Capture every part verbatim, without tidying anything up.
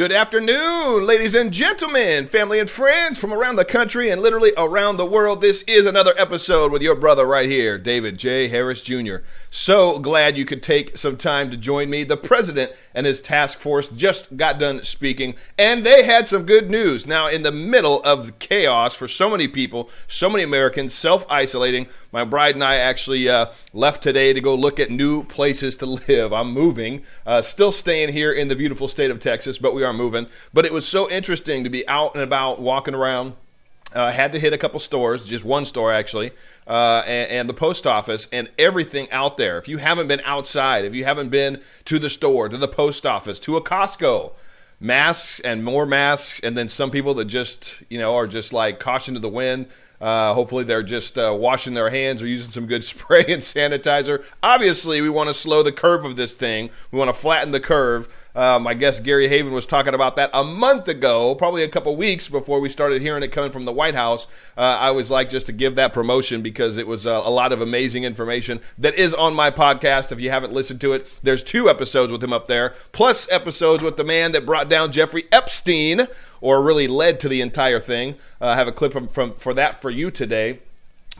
Good afternoon, ladies and gentlemen, family and friends from around the country and literally around the world. This is another episode with your brother right here, David J. Harris Junior So glad you could take some time to join me. The president and his task force just got done speaking, and they had some good news. Now, in the middle of the chaos for so many people, so many Americans self-isolating, my bride and I actually uh, left today to go look at new places to live. I'm moving, uh, still staying here in the beautiful state of Texas, but we We are moving. But it was so interesting to be out and about, walking around. Uh, had to hit a couple stores, just one store actually, uh, and, and the post office, and everything out there. If you haven't been outside, if you haven't been to the store, to the post office, to a Costco, masks and more masks, and then some people that just, you know, are just like caution to the wind. Uh, hopefully they're just uh, washing their hands or using some good spray and sanitizer. Obviously, we want to slow the curve of this thing. We want to flatten the curve. Um, I guess Gary Haven was talking about that a month ago, probably a couple weeks before we started hearing it coming from the White House. Uh, I was like just to give that promotion because it was a, a lot of amazing information that is on my podcast. If you haven't listened to it, there's two episodes with him up there, plus episodes with the man that brought down Jeffrey Epstein, or really led to the entire thing. Uh, I have a clip from, from for that for you today.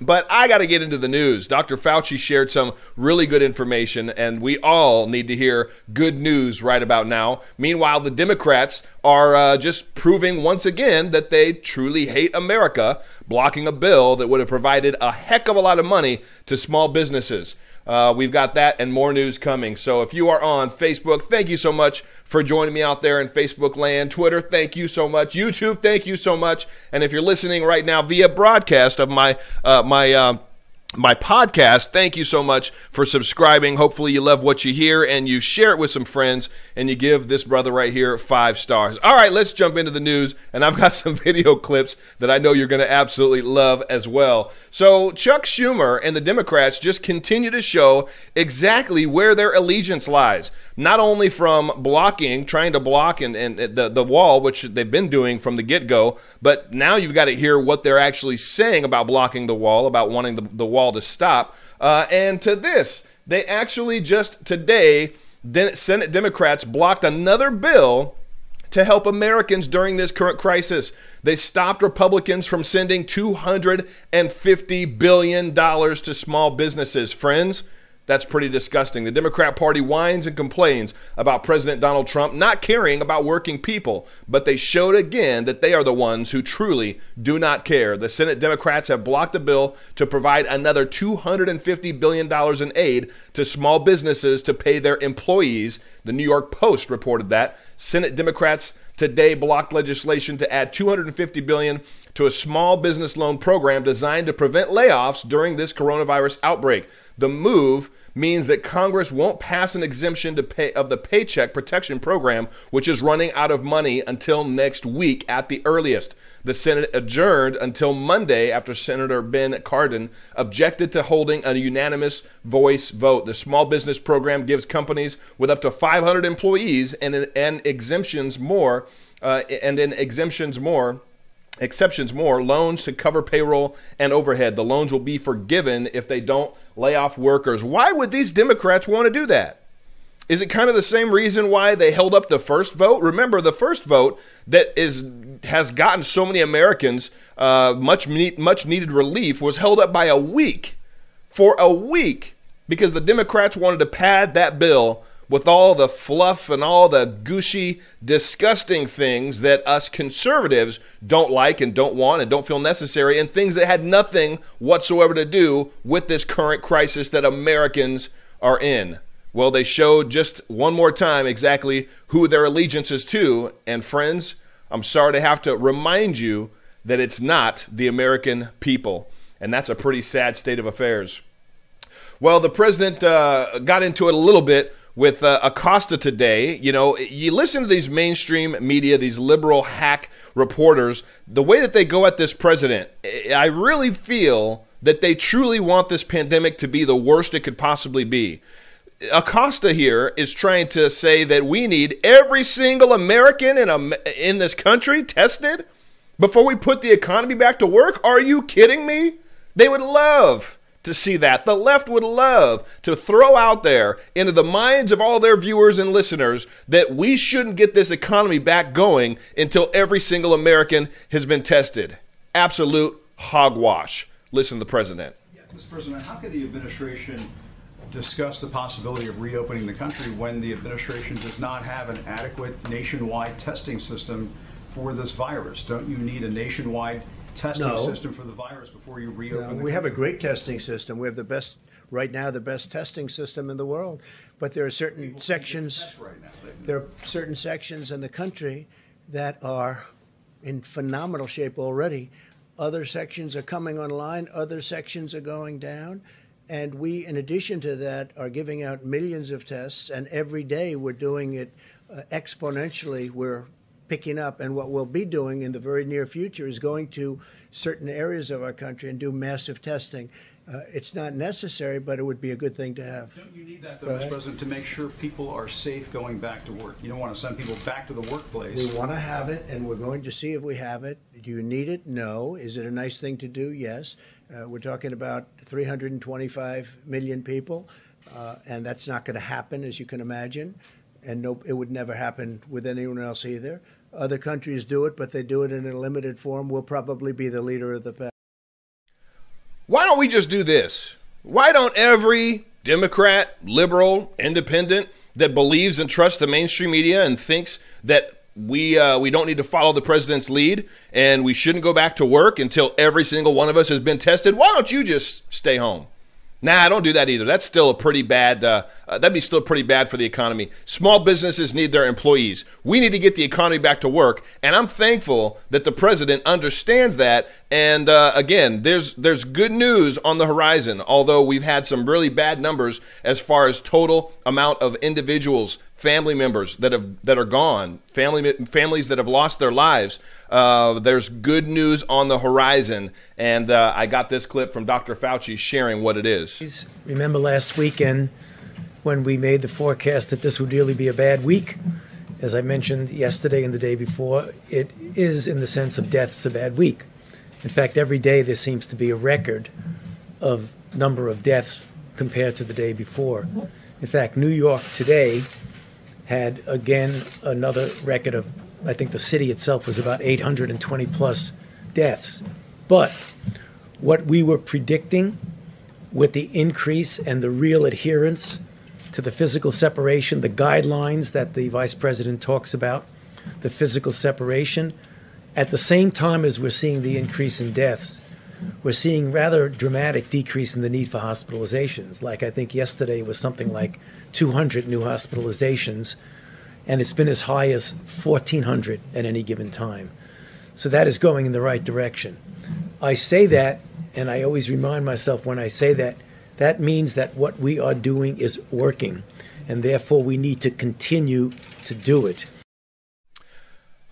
But I got to get into the news. Doctor Fauci shared some really good information, and we all need to hear good news right about now. Meanwhile, the Democrats are uh, just proving once again that they truly hate America, blocking a bill that would have provided a heck of a lot of money to small businesses. Uh, we've got that and more news coming. So if you are on Facebook, thank you so much for joining me out there in Facebook land. Twitter, thank you so much. YouTube, thank you so much. And if you're listening right now via broadcast of my uh, my um, my podcast, thank you so much for subscribing. Hopefully you love what you hear and you share it with some friends and you give this brother right here five stars. All right, let's jump into the news. And I've got some video clips that I know you're going to absolutely love as well. So Chuck Schumer and the Democrats just continue to show exactly where their allegiance lies. Not only from blocking, trying to block and, and the, the wall, which they've been doing from the get-go, but now you've got to hear what they're actually saying about blocking the wall, about wanting the, the wall to stop. Uh, and to this, they actually just today, Senate Democrats blocked another bill to help Americans during this current crisis. They stopped Republicans from sending two hundred fifty billion dollars to small businesses. Friends, that's pretty disgusting. The Democrat Party whines and complains about President Donald Trump not caring about working people, but they showed again that they are the ones who truly do not care. The Senate Democrats have blocked a bill to provide another two hundred fifty billion dollars in aid to small businesses to pay their employees. The New York Post reported that. Senate Democrats today blocked legislation to add two hundred fifty billion dollars to a small business loan program designed to prevent layoffs during this coronavirus outbreak. The move means that Congress won't pass an exemption to pay of the Paycheck Protection Program, which is running out of money until next week at the earliest. The Senate adjourned until Monday after Senator Ben Cardin objected to holding a unanimous voice vote. The small business program gives companies with up to five hundred employees and and exemptions more uh, and in exemptions more. Exceptions more loans to cover payroll and overhead. The loans will be forgiven if they don't lay off workers. Why would these Democrats want to do that? Is it kind of the same reason why they held up the first vote? Remember, the first vote that is has gotten so many Americans uh, much much needed relief was held up by a week, for a week, because the Democrats wanted to pad that bill with all the fluff and all the gushy, disgusting things that us conservatives don't like and don't want and don't feel necessary, and things that had nothing whatsoever to do with this current crisis that Americans are in. Well, they showed just one more time exactly who their allegiance is to. And friends, I'm sorry to have to remind you that it's not the American people. And that's a pretty sad state of affairs. Well, the president uh, got into it a little bit with uh, Acosta today. You know, you listen to these mainstream media, these liberal hack reporters, the way that they go at this president, I really feel that they truly want this pandemic to be the worst it could possibly be. Acosta here is trying to say that we need every single American in, a, in this country tested before we put the economy back to work. Are you kidding me? They would love to see that. The left would love to throw out there into the minds of all their viewers and listeners that we shouldn't get this economy back going until every single American has been tested. Absolute hogwash. Listen to the president. Yeah, Mister President, how can the administration discuss the possibility of reopening the country when the administration does not have an adequate nationwide testing system for this virus? Don't you need a nationwide testing no. system for the virus before you reopen? No, we have a great testing system. We have the best, right now, the best testing system in the world. But there are certain People sections, right now, there are certain sections in the country that are in phenomenal shape already. Other sections are coming online. Other sections are going down. And we, in addition to that, are giving out millions of tests. And every day we're doing it uh, exponentially. We're picking up, and what we'll be doing in the very near future is going to certain areas of our country and do massive testing. Uh, it's not necessary, but it would be a good thing to have. Don't you need that, though, Mister President, to make sure people are safe going back to work? You don't want to send people back to the workplace. We want to have it, and we're going to see if we have it. Do you need it? No. Is it a nice thing to do? Yes. Uh, we're talking about three hundred twenty-five million people, uh, and that's not going to happen, as you can imagine, and no, it would never happen with anyone else either. Other countries do it, but they do it in a limited form. We'll probably be the leader of the pack. Why don't we just do this? Why don't every Democrat, liberal, independent that believes and trusts the mainstream media and thinks that we uh, we don't need to follow the president's lead and we shouldn't go back to work until every single one of us has been tested, why don't you just stay home? Nah, don't do that either. That's still a pretty bad, uh, uh, that'd be still pretty bad for the economy. Small businesses need their employees. We need to get the economy back to work. And I'm thankful that the president understands that. And uh, again, there's there's good news on the horizon, although we've had some really bad numbers as far as total amount of individuals, family members that have that are gone, family families that have lost their lives. Uh, there's good news on the horizon, and uh, I got this clip from Doctor Fauci sharing what it is. Remember last weekend when we made the forecast that this would really be a bad week? As I mentioned yesterday and the day before, it is, in the sense of deaths, a bad week. In fact, every day there seems to be a record of number of deaths compared to the day before. In fact, New York today had, again, another record of, I think the city itself was about eight hundred twenty plus deaths. But what we were predicting with the increase and the real adherence to the physical separation, the guidelines that the vice president talks about, the physical separation, at the same time as we're seeing the increase in deaths, we're seeing rather dramatic decrease in the need for hospitalizations. Like I think yesterday was something like two hundred new hospitalizations, and it's been as high as fourteen hundred at any given time. So that is going in the right direction. I say that, and I always remind myself when I say that, that means that what we are doing is working, and therefore we need to continue to do it.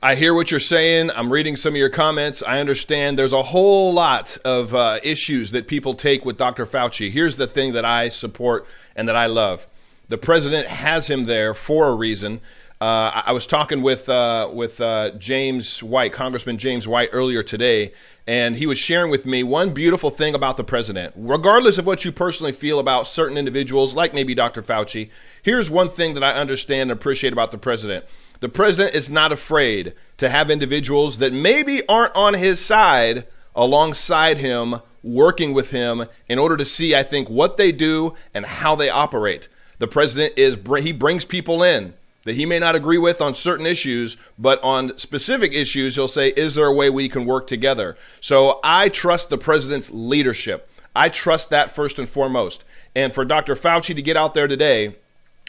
I hear what you're saying. I'm reading some of your comments. I understand there's a whole lot of uh, issues that people take with Doctor Fauci. Here's the thing that I support and that I love. The president has him there for a reason. Uh, I was talking with uh, with uh, James White, Congressman James White, earlier today, and he was sharing with me one beautiful thing about the president. Regardless of what you personally feel about certain individuals, like maybe Doctor Fauci, here's one thing that I understand and appreciate about the president. The president is not afraid to have individuals that maybe aren't on his side alongside him, working with him in order to see, I think, what they do and how they operate. The president is he brings people in that he may not agree with on certain issues, but on specific issues, he'll say, is there a way we can work together? So I trust the president's leadership. I trust that first and foremost. And for Doctor Fauci to get out there today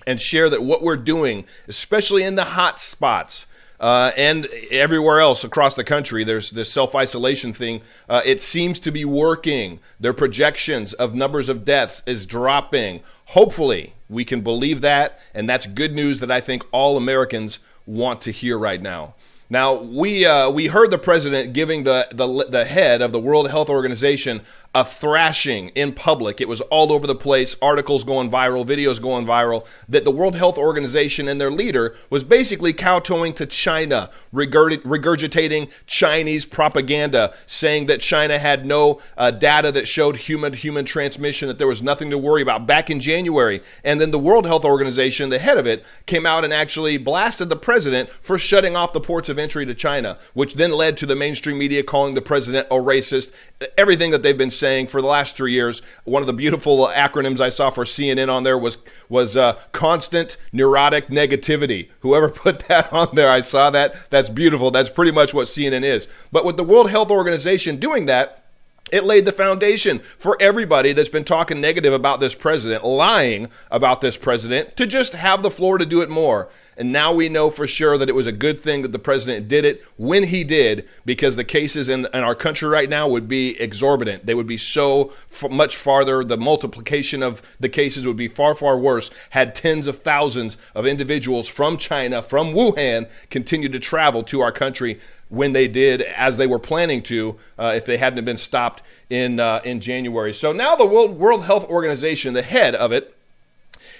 and share that what we're doing, especially in the hot spots uh, and everywhere else across the country, there's this self-isolation thing. Uh, it seems to be working. Their projections of numbers of deaths is dropping. Hopefully, we can believe that, and that's good news that I think all Americans want to hear right now. Now, we uh, we heard the president giving the, the the head of the World Health Organization a thrashing in public. It was all over the place, articles going viral, videos going viral, that the World Health Organization and their leader was basically kowtowing to China, regurgitating Chinese propaganda, saying that China had no uh, data that showed human-to-human transmission, that there was nothing to worry about back in January. And then the World Health Organization, the head of it, came out and actually blasted the president for shutting off the ports of entry to China, which then led to the mainstream media calling the president a racist, everything that they've been saying for the last three years. One of the beautiful acronyms I saw for C N N on there was was uh, constant neurotic negativity. Whoever put that on there, I saw that. That's beautiful. That's pretty much what C N N is. But with the World Health Organization doing that, it laid the foundation for everybody that's been talking negative about this president, lying about this president, to just have the floor to do it more. And now we know for sure that it was a good thing that the president did it when he did, because the cases in, in our country right now would be exorbitant. They would be so f- much farther. The multiplication of the cases would be far, far worse had tens of thousands of individuals from China, from Wuhan, continued to travel to our country when they did, as they were planning to, uh, if they hadn't been stopped in uh, in January. So now the World, World Health Organization, the head of it,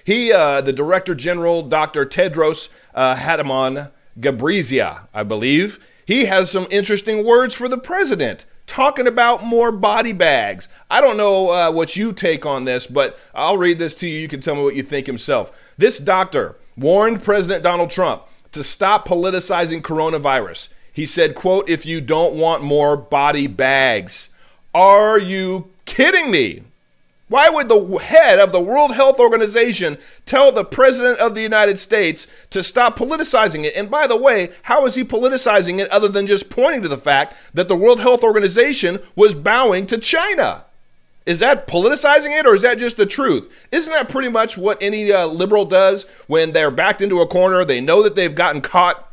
He, uh, the Director General, Doctor Tedros uh, Adhanom Ghebreyesus, I believe, he has some interesting words for the president, talking about more body bags. I don't know uh, what you take on this, but I'll read this to you. You can tell me what you think himself. This doctor warned President Donald Trump to stop politicizing coronavirus. He said, quote, "If you don't want more body bags." Are you kidding me? Why would the head of the World Health Organization tell the President of the United States to stop politicizing it? And by the way, how is he politicizing it other than just pointing to the fact that the World Health Organization was bowing to China? Is that politicizing it, or is that just the truth? Isn't that pretty much what any uh, liberal does when they're backed into a corner? They know that they've gotten caught.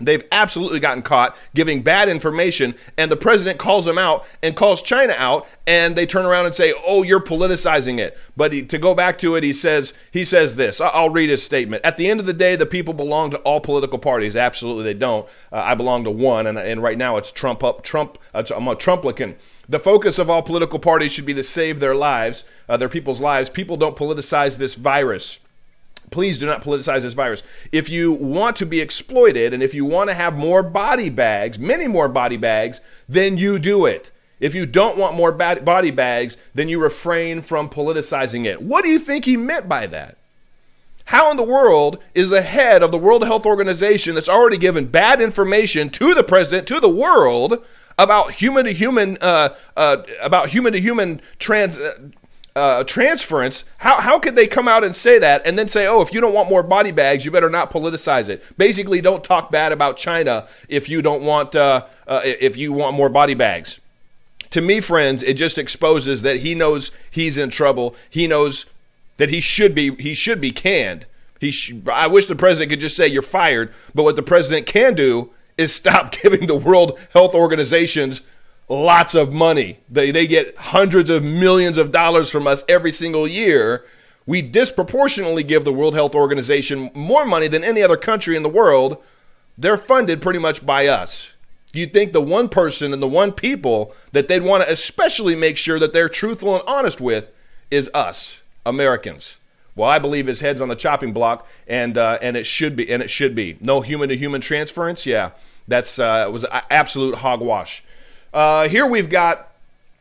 They've absolutely gotten caught giving bad information, and the president calls them out and calls China out, and they turn around and say, "Oh, you're politicizing it." But he, to go back to it, he says he says this. I'll read his statement. "At the end of the day, the people belong to all political parties." Absolutely, they don't. Uh, I belong to one, and and right now it's Trump up Trump. Uh, I'm a Trumplican. "The focus of all political parties should be to save their lives, uh, their people's lives. People don't politicize this virus. Please do not politicize this virus. If you want to be exploited, and if you want to have more body bags, many more body bags, then you do it. If you don't want more body bags, then you refrain from politicizing it." What do you think he meant by that? How in the world is the head of the World Health Organization, that's already given bad information to the president, to the world, about human to human, uh, uh, about human to human trans. Uh, Uh, transference, how how could they come out and say that, and then say, "Oh, if you don't want more body bags, you better not politicize it"? Basically, don't talk bad about China if you don't want uh, uh, if you want more body bags. To me, friends, it just exposes that he knows he's in trouble. He knows that he should be he should be canned. He sh- I wish the president could just say, "You're fired," but what the president can do is stop giving the World Health Organization's lots of money. They they get hundreds of millions of dollars from us every single year. We disproportionately give the World Health Organization more money than any other country in the world. They're funded pretty much by us. You'd think the one person and the one people that they'd want to especially make sure that they're truthful and honest with is us, Americans. Well, I believe his head's on the chopping block, and uh, and it should be, and it should be. No human-to-human transference? Yeah, that's uh, it was absolute hogwash. Uh, here we've got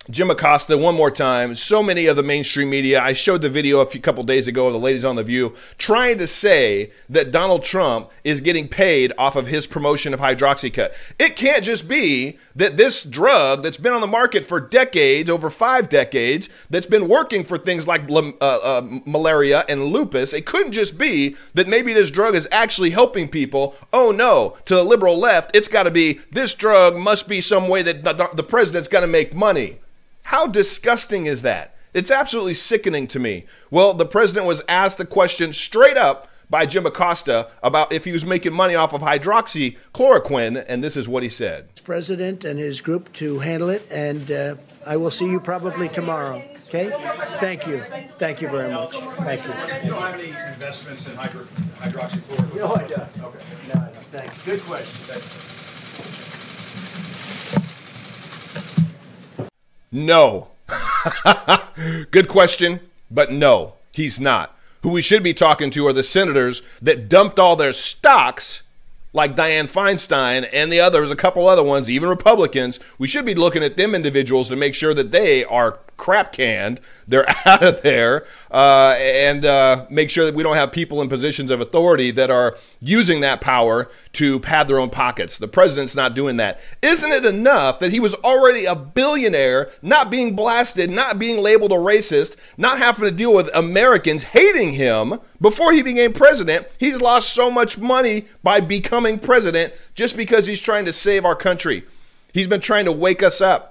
Jim Acosta one more time. So many of the mainstream media, I showed the video a few, couple days ago of the ladies on The View, trying to say that Donald Trump is getting paid off of his promotion of hydroxycut. It can't just be that this drug that's been on the market for decades, over five decades, that's been working for things like uh, uh, malaria and lupus, it couldn't just be that maybe this drug is actually helping people. Oh no, to the liberal left, it's got to be, this drug must be some way that the, the president's going to make money. How disgusting is that? It's absolutely sickening to me. Well, the president was asked the question straight up by Jim Acosta about if he was making money off of hydroxychloroquine, and this is what he said. President and his group to handle it, and uh, I will see you probably tomorrow. Okay? Thank you. Thank you very much. Thank you. You don't have any investments in hydro- hydroxychloroquine? No, I don't. Okay. No, I don't. Thank you. Good question. Thank you. No. Good question, but no, he's not. Who we should be talking to are the senators that dumped all their stocks, like Dianne Feinstein and the others, a couple other ones, even Republicans. We should be looking at them individuals to make sure that they are crap canned, they're out of there, uh, and uh, make sure that we don't have people in positions of authority that are using that power to pad their own pockets. The president's not doing that. Isn't it enough that he was already a billionaire, not being blasted, not being labeled a racist, not having to deal with Americans hating him before he became president? He's lost so much money by becoming president just because he's trying to save our country. He's been trying to wake us up.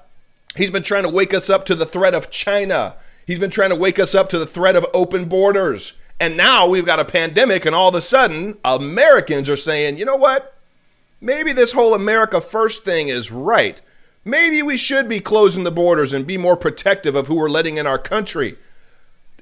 He's been trying to wake us up to the threat of China. He's been trying to wake us up to the threat of open borders. And now we've got a pandemic, and all of a sudden, Americans are saying, you know what? Maybe this whole America First thing is right. Maybe we should be closing the borders and be more protective of who we're letting in our country.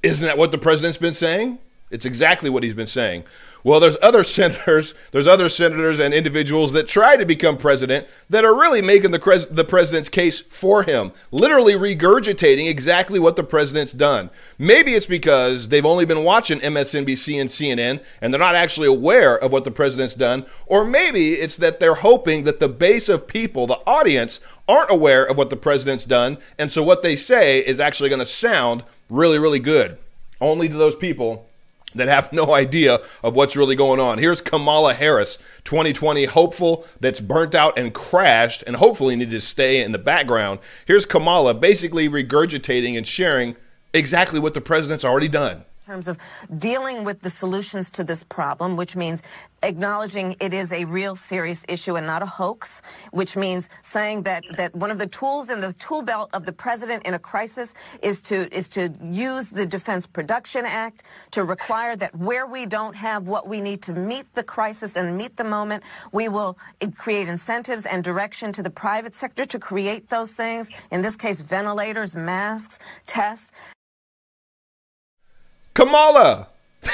Isn't that what the president's been saying? It's exactly what he's been saying. Well, there's other senators, there's other senators and individuals that try to become president that are really making the, cres- the president's case for him, literally regurgitating exactly what the president's done. Maybe it's because they've only been watching M S N B C and C N N, and they're not actually aware of what the president's done. Or maybe it's that they're hoping that the base of people, the audience, aren't aware of what the president's done, and so what they say is actually going to sound really, really good, only to those people that have no idea of what's really going on. Here's Kamala Harris, twenty twenty hopeful that's burnt out and crashed and hopefully needed to stay in the background. Here's Kamala basically regurgitating and sharing exactly what the president's already done. In terms of dealing with the solutions to this problem, which means acknowledging it is a real serious issue and not a hoax, which means saying that that one of the tools in the tool belt of the president in a crisis is to is to use the Defense Production Act to require that where we don't have what we need to meet the crisis and meet the moment, we will create incentives and direction to the private sector to create those things, in this case, ventilators, masks, tests. Kamala,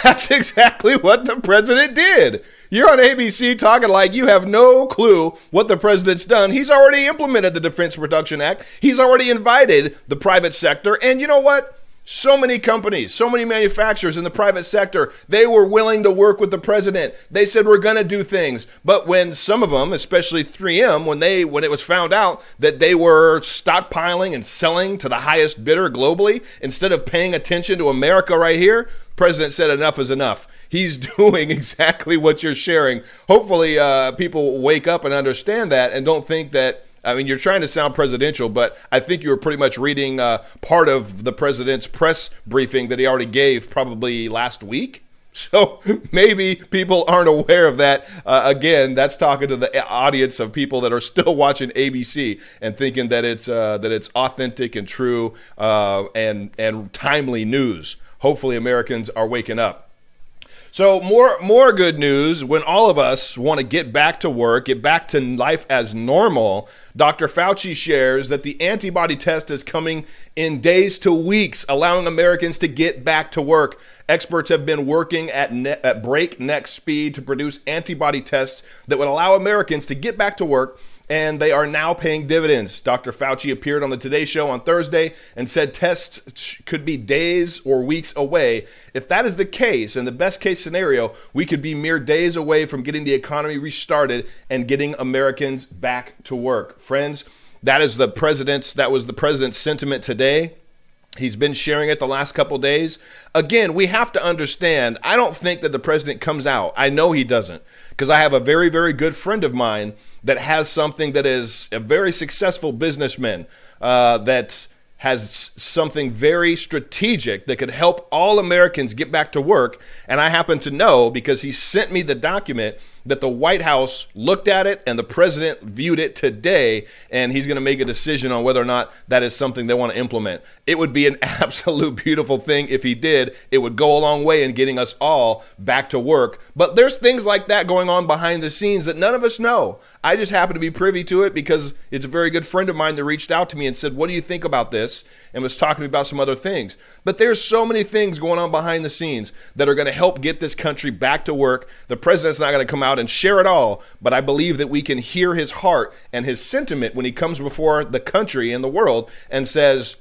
that's exactly what the president did. You're on A B C talking like you have no clue what the president's done. He's already implemented the Defense Production Act. He's already invited the private sector. And you know what? So many companies, so many manufacturers in the private sector, they were willing to work with the president. They said, we're going to do things. But when some of them, especially three M, when they when it was found out that they were stockpiling and selling to the highest bidder globally, instead of paying attention to America right here, president said enough is enough. He's doing exactly what you're sharing. Hopefully uh, people wake up and understand that and don't think that, I mean, you're trying to sound presidential, but I think you were pretty much reading uh, part of the president's press briefing that he already gave probably last week. So maybe people aren't aware of that. Uh, again, that's talking to the audience of people that are still watching A B C and thinking that it's uh, that it's authentic and true uh, and and timely news. Hopefully, Americans are waking up. So more more good news when all of us want to get back to work, get back to life as normal. Doctor Fauci shares that the antibody test is coming in days to weeks, allowing Americans to get back to work. Experts have been working at, ne- at breakneck speed to produce antibody tests that would allow Americans to get back to work, and they are now paying dividends. Doctor Fauci appeared on the Today Show on Thursday and said tests could be days or weeks away. If that is the case, in the best case scenario, we could be mere days away from getting the economy restarted and getting Americans back to work. Friends, that is the president's, that was the president's sentiment today. He's been sharing it the last couple days. Again, we have to understand, I don't think that the president comes out. I know he doesn't, because I have a very, very good friend of mine that has something that is a very successful businessman uh, that has something very strategic that could help all Americans get back to work. And I happen to know, because he sent me the document, that the White House looked at it and the president viewed it today, and he's going to make a decision on whether or not that is something they want to implement. It would be an absolute beautiful thing if he did. It would go a long way in getting us all back to work. But there's things like that going on behind the scenes that none of us know. I just happen to be privy to it because it's a very good friend of mine that reached out to me and said, what do you think about this? And was talking to me about some other things. But there's so many things going on behind the scenes that are going to help get this country back to work. The president's not going to come out and share it all, but I believe that we can hear his heart and his sentiment when he comes before the country and the world and says,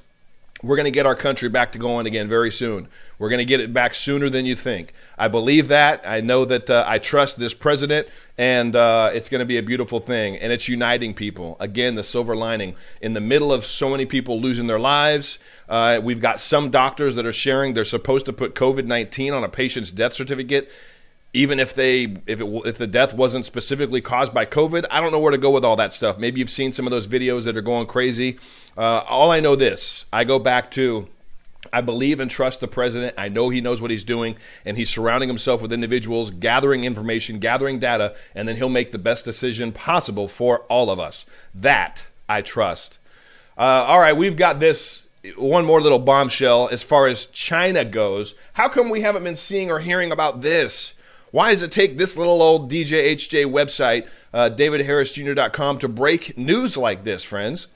We're going to get our country back to going again very soon. We're going to get it back sooner than you think. I believe that. I know that uh, I trust this president, and uh, it's going to be a beautiful thing. And it's uniting people. Again, the silver lining. In the middle of so many people losing their lives, uh, we've got some doctors that are sharing they're supposed to put COVID nineteen on a patient's death certificate, even if they if it, if the death wasn't specifically caused by COVID. I don't know where to go with all that stuff. Maybe you've seen some of those videos that are going crazy. Uh, all I know this, I go back to, I believe and trust the president. I know he knows what he's doing, and he's surrounding himself with individuals, gathering information, gathering data, and then he'll make the best decision possible for all of us. That I trust. Uh, all right, we've got this one more little bombshell as far as China goes. How come we haven't been seeing or hearing about this? Why does it take this little old D J H J website, uh, david harris junior dot com, to break news like this, friends?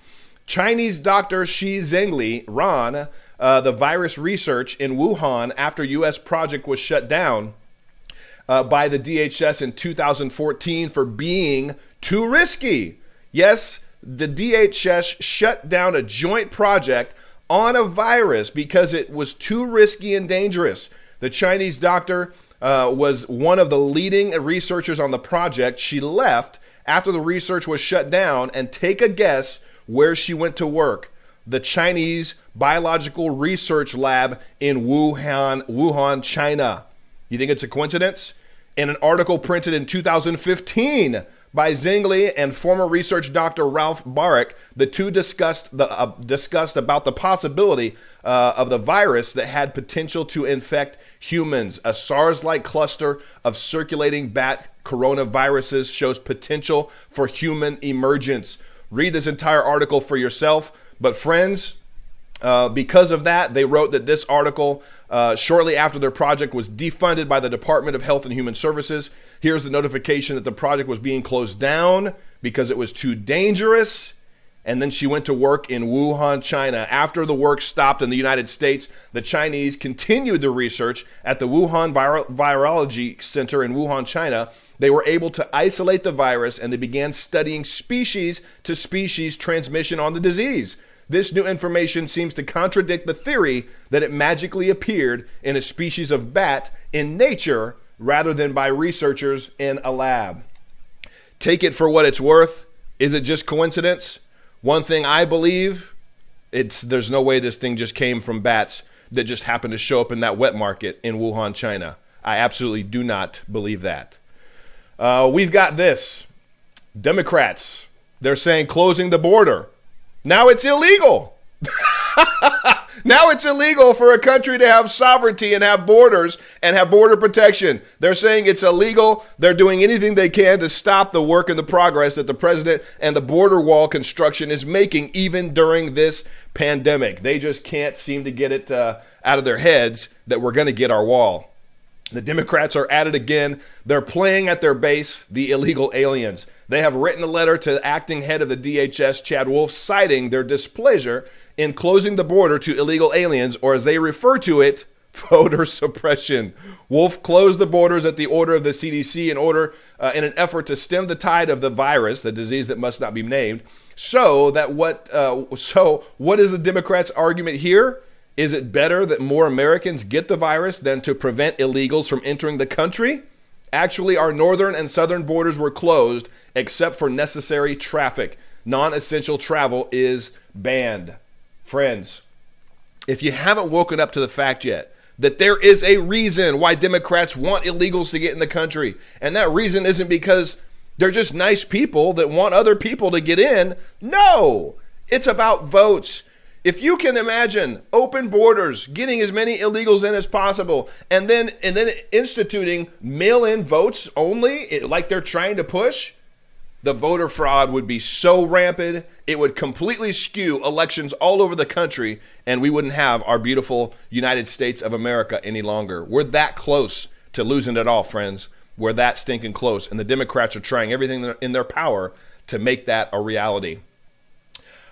Chinese doctor Shi Zhengli ran uh, the virus research in Wuhan after U S project was shut down uh, by the D H S in two thousand fourteen for being too risky. Yes, the D H S shut down a joint project on a virus because it was too risky and dangerous. The Chinese doctor uh, was one of the leading researchers on the project. She left after the research was shut down, and take a guess where she went to work: the Chinese Biological Research Lab in Wuhan, Wuhan, China. You think it's a coincidence? In an article printed in two thousand fifteen by Zhengli and former research doctor Ralph Baric, the two discussed the uh, discussed about the possibility uh, of the virus that had potential to infect humans. A SARS-like cluster of circulating bat coronaviruses shows potential for human emergence. Read this entire article for yourself. But friends, uh, because of that, they wrote that this article, uh, shortly after their project was defunded by the Department of Health and Human Services. Here's the notification that the project was being closed down because it was too dangerous. And then she went to work in Wuhan, China. After the work stopped in the United States, the Chinese continued the research at the Wuhan Viro- Virology Center in Wuhan, China. They were able to isolate the virus, and they began studying species-to-species transmission on the disease. This new information seems to contradict the theory that it magically appeared in a species of bat in nature rather than by researchers in a lab. Take it for what it's worth. Is it just coincidence? One thing I believe, it's there's no way this thing just came from bats that just happened to show up in that wet market in Wuhan, China. I absolutely do not believe that. Uh, we've got this. Democrats, they're saying closing the border. Now it's illegal. Now it's illegal for a country to have sovereignty and have borders and have border protection. They're saying it's illegal. They're doing anything they can to stop the work and the progress that the president and the border wall construction is making, even during this pandemic. They just can't seem to get it uh, out of their heads that we're going to get our wall. The Democrats are at it again. They're playing at their base, the illegal aliens. They have written a letter to acting head of the D H S, Chad Wolf, citing their displeasure in closing the border to illegal aliens, or as they refer to it, voter suppression. Wolf closed the borders at the order of the C D C in order uh, in an effort to stem the tide of the virus, the disease that must not be named. So that what? Uh, so what is the Democrats' argument here? Is it better that more Americans get the virus than to prevent illegals from entering the country? Actually, our northern and southern borders were closed except for necessary traffic. Non-essential travel is banned. Friends, if you haven't woken up to the fact yet that there is a reason why Democrats want illegals to get in the country, and that reason isn't because they're just nice people that want other people to get in. No, it's about votes. If you can imagine open borders, getting as many illegals in as possible, and then and then instituting mail-in votes only, it, like they're trying to push, the voter fraud would be so rampant, it would completely skew elections all over the country, and we wouldn't have our beautiful United States of America any longer. We're that close to losing it all, friends. We're that stinking close, and the Democrats are trying everything in their power to make that a reality.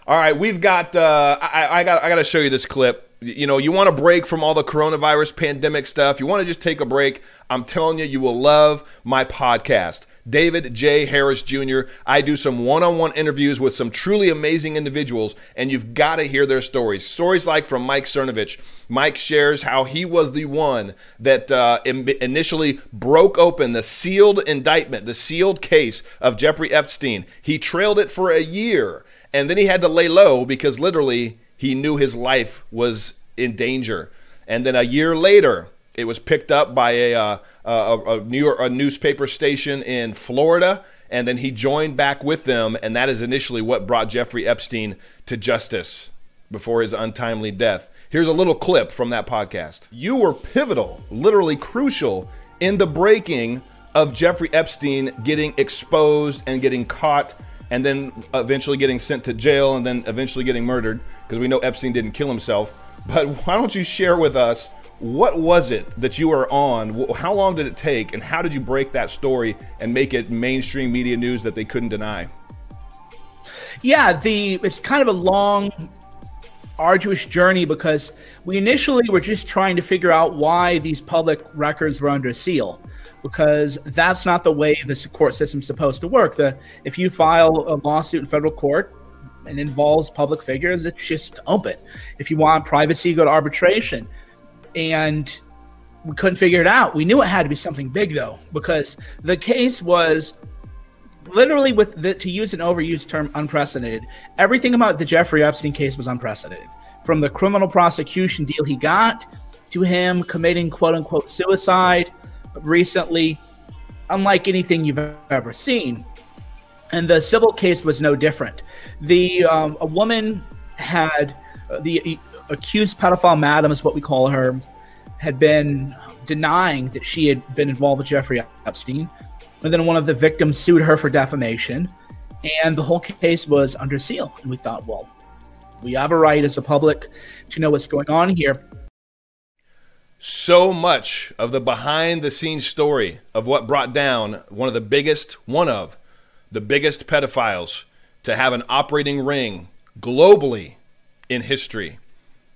All right, we've got. Uh, I, I got. I got to show you this clip. You know, you want a break from all the coronavirus pandemic stuff. You want to just take a break. I'm telling you, you will love my podcast. David J. Harris Junior I do some one-on-one interviews with some truly amazing individuals, and you've got to hear their stories. Stories like from Mike Cernovich. Mike shares how he was the one that uh, im- initially broke open the sealed indictment, the sealed case of Jeffrey Epstein. He trailed it for a year, and then he had to lay low because literally he knew his life was in danger. And then a year later, it was picked up by a, uh, a, a, New York, a newspaper station in Florida, and then he joined back with them, and that is initially what brought Jeffrey Epstein to justice before his untimely death. Here's a little clip from that podcast. You were pivotal, literally crucial, in the breaking of Jeffrey Epstein getting exposed and getting caught and then eventually getting sent to jail and then eventually getting murdered, because we know Epstein didn't kill himself. But why don't you share with us, what was it that you were on? How long did it take, and how did you break that story and make it mainstream media news that they couldn't deny? Yeah, the it's kind of a long, arduous journey, because we initially were just trying to figure out why these public records were under seal, because that's not the way the court system's supposed to work. The, if you file a lawsuit in federal court and involves public figures, it's just open. If you want privacy, go to arbitration. And we couldn't figure it out. We knew it had to be something big, though, because the case was literally, with the, to use an overused term, unprecedented. Everything about the Jeffrey Epstein case was unprecedented, from the criminal prosecution deal he got to him committing quote unquote suicide recently, unlike anything you've ever seen. And the civil case was no different. The um, a woman had uh, the accused pedophile madam, is what we call her, had been denying that she had been involved with Jeffrey Epstein. And then one of the victims sued her for defamation, and the whole case was under seal. And we thought, well, we have a right as the public to know what's going on here. So much of the behind the scenes story of what brought down one of the biggest, one of the biggest pedophiles to have an operating ring globally in history.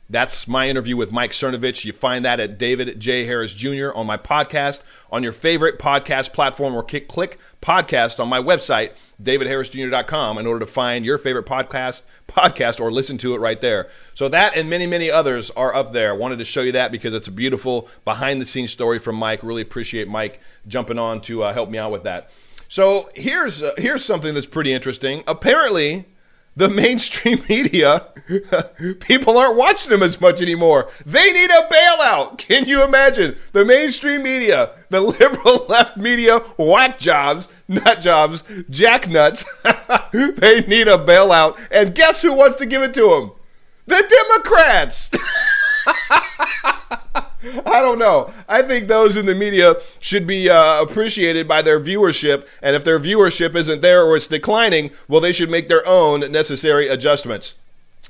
That's my interview with Mike Cernovich. You find that at David J. Harris Junior on my podcast, on your favorite podcast platform, or click, click podcast on my website, david harris junior dot com, in order to find your favorite podcast podcast or listen to it right there. So that and many, many others are up there. I wanted to show you that because it's a beautiful behind-the-scenes story from Mike. Really appreciate Mike jumping on to uh, help me out with that. So here's uh, here's something that's pretty interesting. Apparently, the mainstream media, people aren't watching him as much anymore. They need a bailout. Can you imagine? The mainstream media, the liberal left media, whack jobs, nut jobs, jacknuts, they need a bailout. And guess who wants to give it to them? The Democrats. I don't know. I think those in the media should be uh, appreciated by their viewership, and if their viewership isn't there or it's declining, well, they should make their own necessary adjustments.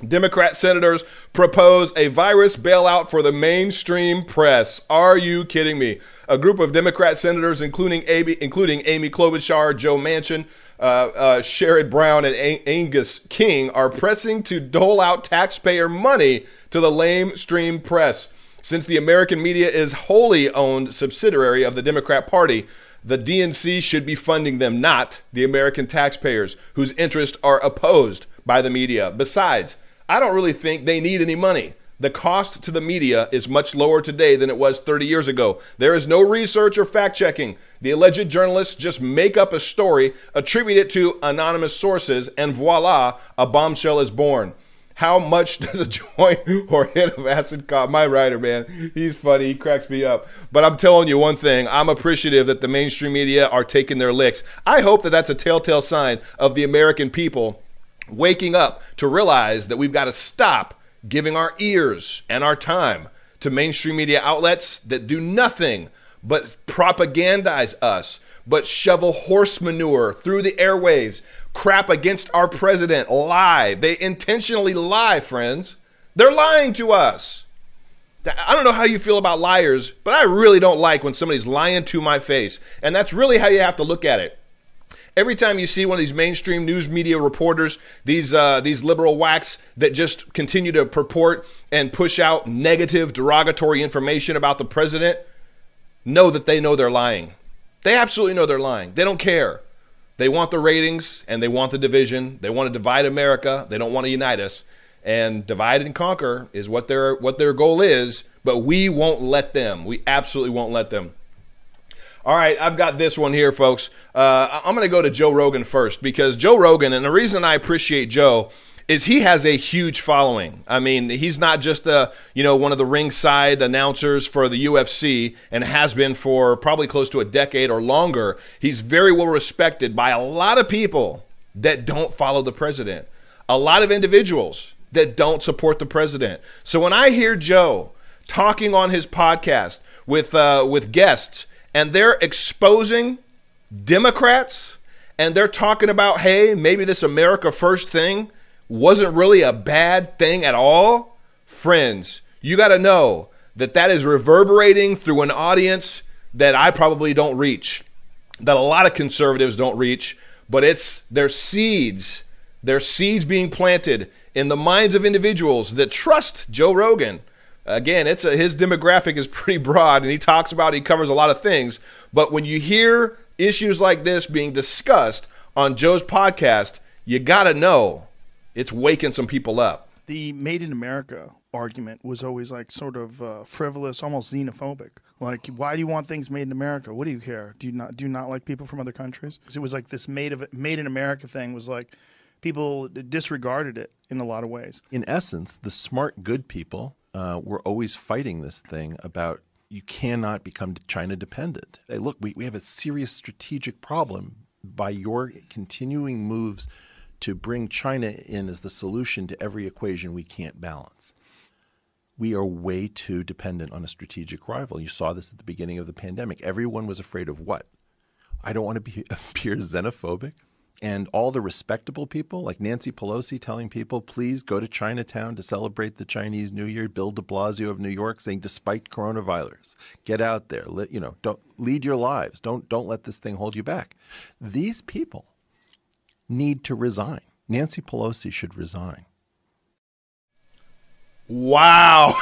Democrat senators propose a virus bailout for the mainstream press. Are you kidding me? A group of Democrat senators, including Amy, including Amy Klobuchar, Joe Manchin, uh, uh, Sherrod Brown, and a- Angus King, are pressing to dole out taxpayer money to the lamestream press. Since the American media is wholly owned subsidiary of the Democrat Party, the D N C should be funding them, not the American taxpayers, whose interests are opposed by the media. Besides, I don't really think they need any money. The cost to the media is much lower today than it was thirty years ago. There is no research or fact-checking. The alleged journalists just make up a story, attribute it to anonymous sources, and voila, a bombshell is born. How much does a joint or hit of acid cost? My writer, man, he's funny. He cracks me up. But I'm telling you one thing. I'm appreciative that the mainstream media are taking their licks. I hope that that's a telltale sign of the American people waking up to realize that we've got to stop giving our ears and our time to mainstream media outlets that do nothing but propagandize us, but shovel horse manure through the airwaves, crap against our president, lie. They intentionally lie, friends. They're lying to us. I don't know how you feel about liars, but I really don't like when somebody's lying to my face. And that's really how you have to look at it. Every time you see one of these mainstream news media reporters, these uh, these liberal whacks that just continue to purport and push out negative, derogatory information about the president, know that they know they're lying. They absolutely know they're lying. They don't care. They want the ratings, and they want the division. They want to divide America. They don't want to unite us. And divide and conquer is what their what their goal is, but we won't let them. We absolutely won't let them. All right, I've got this one here, folks. Uh, I'm going to go to Joe Rogan first, because Joe Rogan, and the reason I appreciate Joe is he has a huge following. I mean, he's not just a, you know, one of the ringside announcers for the U F C, and has been for probably close to a decade or longer. He's very well respected by a lot of people that don't follow the president, a lot of individuals that don't support the president. So when I hear Joe talking on his podcast with uh, with guests, and they're exposing Democrats, and they're talking about, hey, maybe this America First thing wasn't really a bad thing at all. Friends, you got to know that that is reverberating through an audience that I probably don't reach, that a lot of conservatives don't reach, but it's their seeds, their seeds being planted in the minds of individuals that trust Joe Rogan. Again, it's a, his demographic is pretty broad, and he talks about, he covers a lot of things, but when you hear issues like this being discussed on Joe's podcast, you got to know it's waking some people up. The Made in America argument was always like sort of uh, frivolous, almost xenophobic. Like, why do you want things made in America? What do you care? Do you not do you not like people from other countries? Because it was like this made of made in America thing was like people disregarded it in a lot of ways. In essence, the smart, good people uh, were always fighting this thing about you cannot become China dependent. Hey, look, we, we have a serious strategic problem by your continuing moves to bring China in as the solution to every equation we can't balance. We are way too dependent on a strategic rival. You saw this at the beginning of the pandemic. Everyone was afraid of what? I don't want to be, appear xenophobic. And all the respectable people, like Nancy Pelosi telling people, please go to Chinatown to celebrate the Chinese New Year. Bill de Blasio of New York saying, despite coronavirus, get out there. Let, you know, don't lead your lives. Don't, don't let this thing hold you back. These people need to resign. Nancy Pelosi should resign. Wow.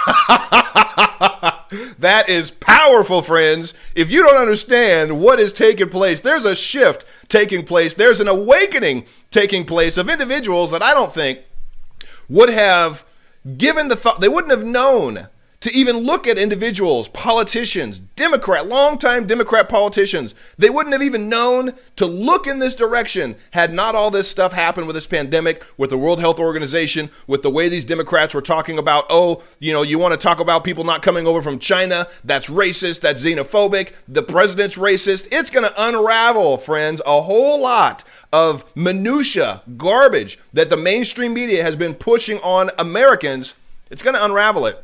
That is powerful, friends. If you don't understand what is taking place, there's a shift taking place. There's an awakening taking place of individuals that I don't think would have given the thought. They wouldn't have known to even look at individuals, politicians, Democrat, longtime Democrat politicians. They wouldn't have even known to look in this direction had not all this stuff happened with this pandemic, with the World Health Organization, with the way these Democrats were talking about, oh, you know, you want to talk about people not coming over from China. That's racist. That's xenophobic. The president's racist. It's going to unravel, friends, a whole lot of minutia, garbage that the mainstream media has been pushing on Americans. It's going to unravel it.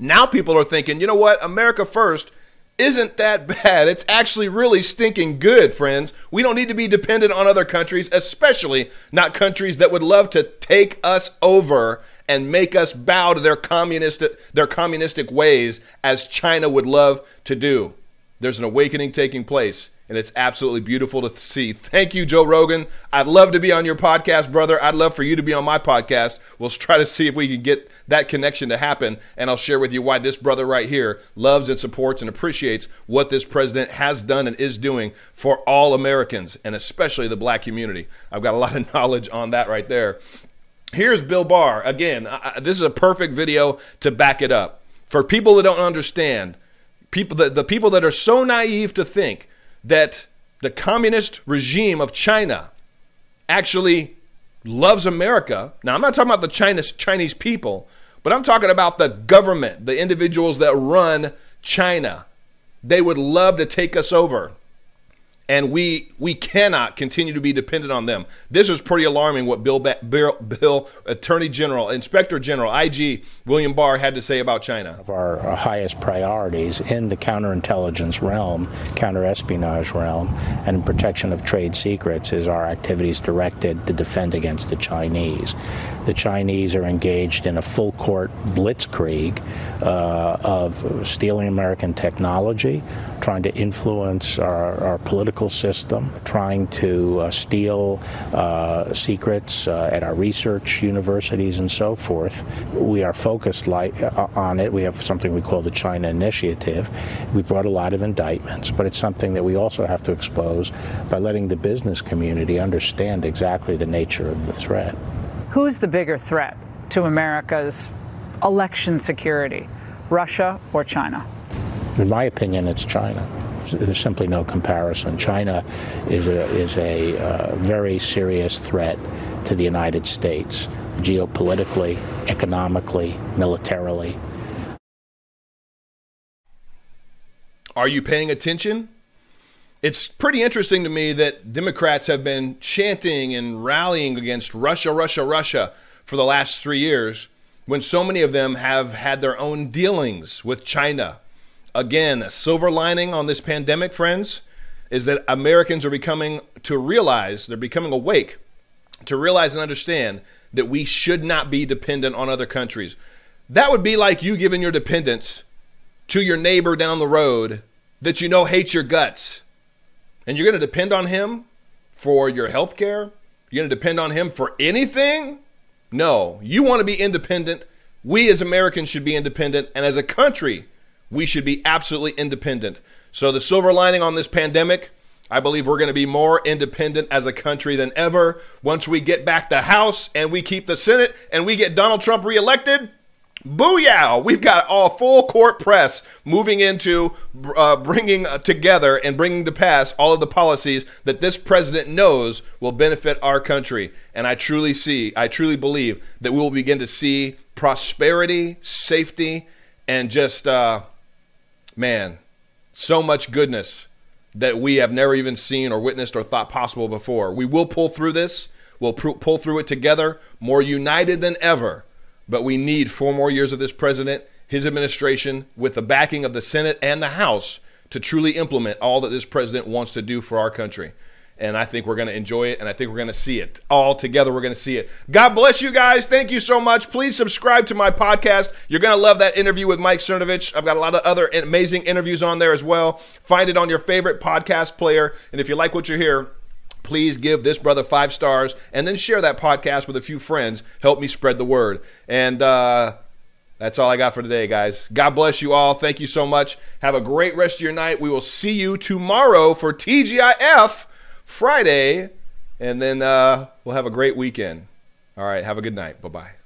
Now people are thinking, you know what? America First isn't that bad. It's actually really stinking good, friends. We don't need to be dependent on other countries, especially not countries that would love to take us over and make us bow to their communist, their communistic ways, as China would love to do. There's an awakening taking place, and it's absolutely beautiful to see. Thank you, Joe Rogan. I'd love to be on your podcast, brother. I'd love for you to be on my podcast. We'll try to see if we can get that connection to happen, and I'll share with you why this brother right here loves and supports and appreciates what this president has done and is doing for all Americans, and especially the black community. I've got a lot of knowledge on that right there. Here's Bill Barr. Again, I, this is a perfect video to back it up. For people that don't understand, people that the people that are so naive to think that the communist regime of China actually loves America. Now, I'm not talking about the Chinese, Chinese people, but I'm talking about the government, the individuals that run China. They would love to take us over, and we we cannot continue to be dependent on them. This is pretty alarming what Bill, Bill, Bill Attorney General, Inspector General, I G William Barr had to say about China. Of our highest priorities in the counterintelligence realm, counterespionage realm, and protection of trade secrets is our activities directed to defend against the Chinese. The Chinese are engaged in a full-court blitzkrieg uh, of stealing American technology, trying to influence our, our political political system, trying to uh, steal uh, secrets uh, at our research universities and so forth. We are focused like, uh, on it. We have something we call the China Initiative. We brought a lot of indictments, but it's something that we also have to expose by letting the business community understand exactly the nature of the threat. Who's the bigger threat to America's election security, Russia or China? In my opinion, it's China. There's simply no comparison. China is a, is a uh, very serious threat to the United States, geopolitically, economically, militarily. Are you paying attention? It's pretty interesting to me that Democrats have been chanting and rallying against Russia, Russia, Russia for the last three years, when so many of them have had their own dealings with China. Again, a silver lining on this pandemic, friends, is that Americans are becoming to realize, they're becoming awake, to realize and understand that we should not be dependent on other countries. That would be like you giving your dependence to your neighbor down the road that you know hates your guts. And you're going to depend on him for your health care? You're going to depend on him for anything? No, you want to be independent. We as Americans should be independent, and as a country, we should be absolutely independent. So the silver lining on this pandemic, I believe we're going to be more independent as a country than ever. Once we get back the House and we keep the Senate and we get Donald Trump reelected, booyah! We've got all full court press moving into uh, bringing together and bringing to pass all of the policies that this president knows will benefit our country. And I truly see, I truly believe that we will begin to see prosperity, safety, and just... Uh, Man, so much goodness that we have never even seen or witnessed or thought possible before. We will pull through this. We'll pr- pull through it together, more united than ever. But we need four more years of this president, his administration, with the backing of the Senate and the House to truly implement all that this president wants to do for our country. And I think we're going to enjoy it, and I think we're going to see it. All together, we're going to see it. God bless you guys. Thank you so much. Please subscribe to my podcast. You're going to love that interview with Mike Cernovich. I've got a lot of other amazing interviews on there as well. Find it on your favorite podcast player. And if you like what you hear, please give this brother five stars, and then share that podcast with a few friends. Help me spread the word. And uh, that's all I got for today, guys. God bless you all. Thank you so much. Have a great rest of your night. We will see you tomorrow for T G I F Friday, and then uh, we'll have a great weekend. All right, have a good night. Bye-bye.